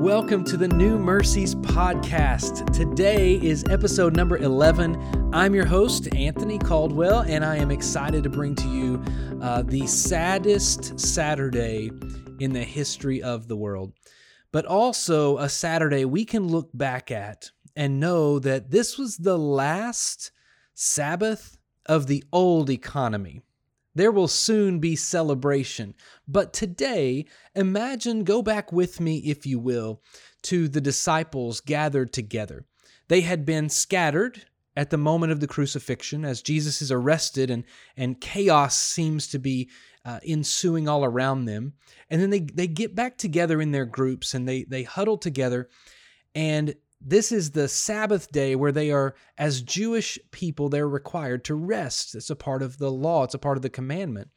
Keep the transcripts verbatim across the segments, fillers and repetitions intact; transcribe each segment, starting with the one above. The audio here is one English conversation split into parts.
Welcome to the New Mercies Podcast. Today is episode number eleven. I'm your host, Anthony Caldwell, and I am excited to bring to you uh, the saddest Saturday in the history of the world, but also a Saturday we can look back at and know that this was the last Sabbath of the old economy. There will soon be celebration. But today, imagine, go back with me, if you will, to the disciples gathered together. They had been scattered at the moment of the crucifixion as Jesus is arrested and, and chaos seems to be uh, ensuing all around them. And then they, they get back together in their groups and they, they huddle together. And this is the Sabbath day where they are, as Jewish people, they're required to rest. It's a part of the law. It's a part of the commandment.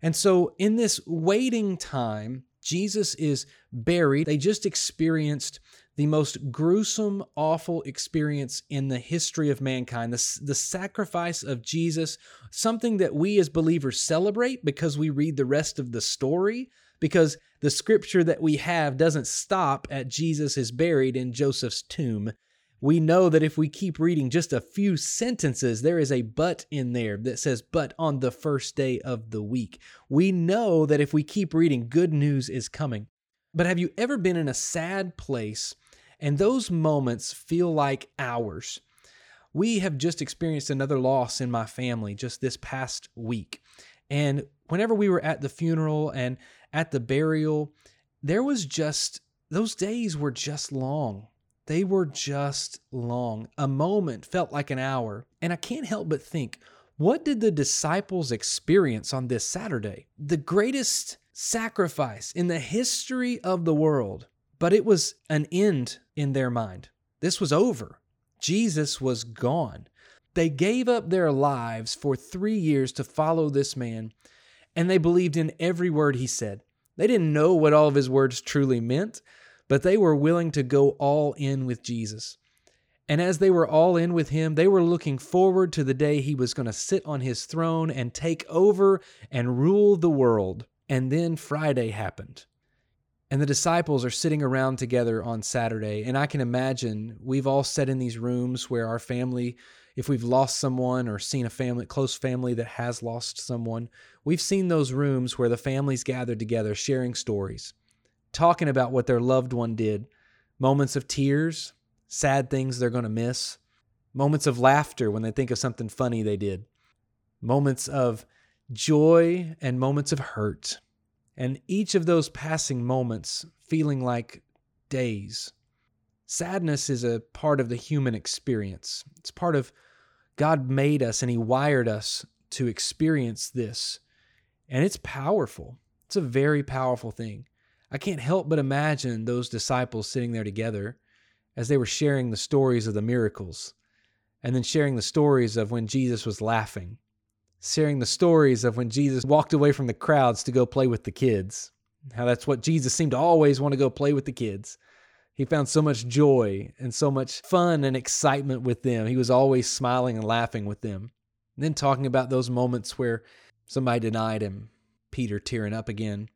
And so in this waiting time, Jesus is buried. They just experienced the most gruesome, awful experience in the history of mankind, the, the sacrifice of Jesus, something that we as believers celebrate because we read the rest of the story, because the scripture that we have doesn't stop at Jesus is buried in Joseph's tomb. We know that if we keep reading just a few sentences, there is a but in there that says, but on the first day of the week. We know that if we keep reading, good news is coming. But have you ever been in a sad place and those moments feel like hours? We have just experienced another loss in my family just this past week. And whenever we were at the funeral and at the burial, there was just, those days were just long. They were just long. A moment felt like an hour. And I can't help but think, what did the disciples experience on this Saturday? The greatest sacrifice in the history of the world, but it was an end in their mind. This was over. Jesus was gone. They gave up their lives for three years to follow this man, and they believed in every word he said. They didn't know what all of his words truly meant, but they were willing to go all in with Jesus. And as they were all in with him, they were looking forward to the day he was going to sit on his throne and take over and rule the world. And then Friday happened. And the disciples are sitting around together on Saturday. And I can imagine we've all sat in these rooms where our family, if we've lost someone or seen a family, close family that has lost someone, we've seen those rooms where the families gathered together, sharing stories, talking about what their loved one did, moments of tears, sad things they're going to miss, moments of laughter when they think of something funny they did, moments of joy and moments of hurt. And each of those passing moments feeling like days. Sadness is a part of the human experience. It's part of God made us and He wired us to experience this. And it's powerful. It's a very powerful thing. I can't help but imagine those disciples sitting there together as they were sharing the stories of the miracles and then sharing the stories of when Jesus was laughing. Sharing the stories of when Jesus walked away from the crowds to go play with the kids. How that's what Jesus seemed to always want to go play with the kids. He found so much joy and so much fun and excitement with them. He was always smiling and laughing with them. And then talking about those moments where somebody denied him, Peter tearing up again.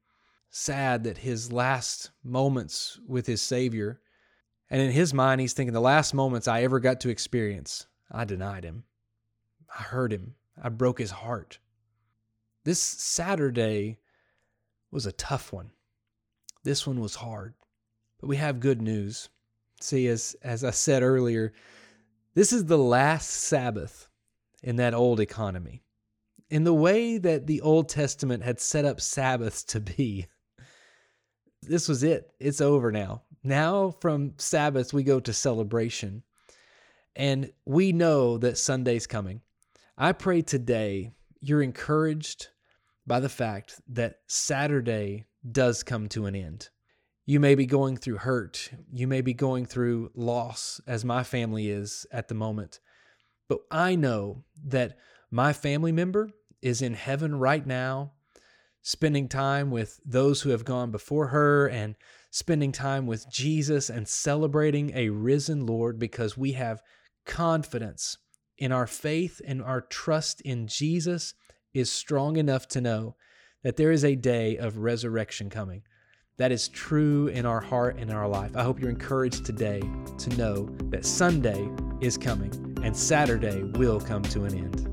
Sad that his last moments with his Savior, and in his mind he's thinking, the last moments I ever got to experience, I denied him. I hurt him. I broke his heart. This Saturday was a tough one. This one was hard, but we have good news. See, as, as I said earlier, this is the last Sabbath in that old economy. In the way that the Old Testament had set up Sabbaths to be, this was it. It's over now. Now from Sabbath, we go to celebration, and we know that Sunday's coming. I pray today you're encouraged by the fact that Saturday does come to an end. You may be going through hurt. You may be going through loss, as my family is at the moment. But I know that my family member is in heaven right now, spending time with those who have gone before her and spending time with Jesus and celebrating a risen Lord, because we have confidence in our faith and our trust in Jesus is strong enough to know that there is a day of resurrection coming. that is true in our heart and in our life. I hope you're encouraged today to know that Sunday is coming and Saturday will come to an end.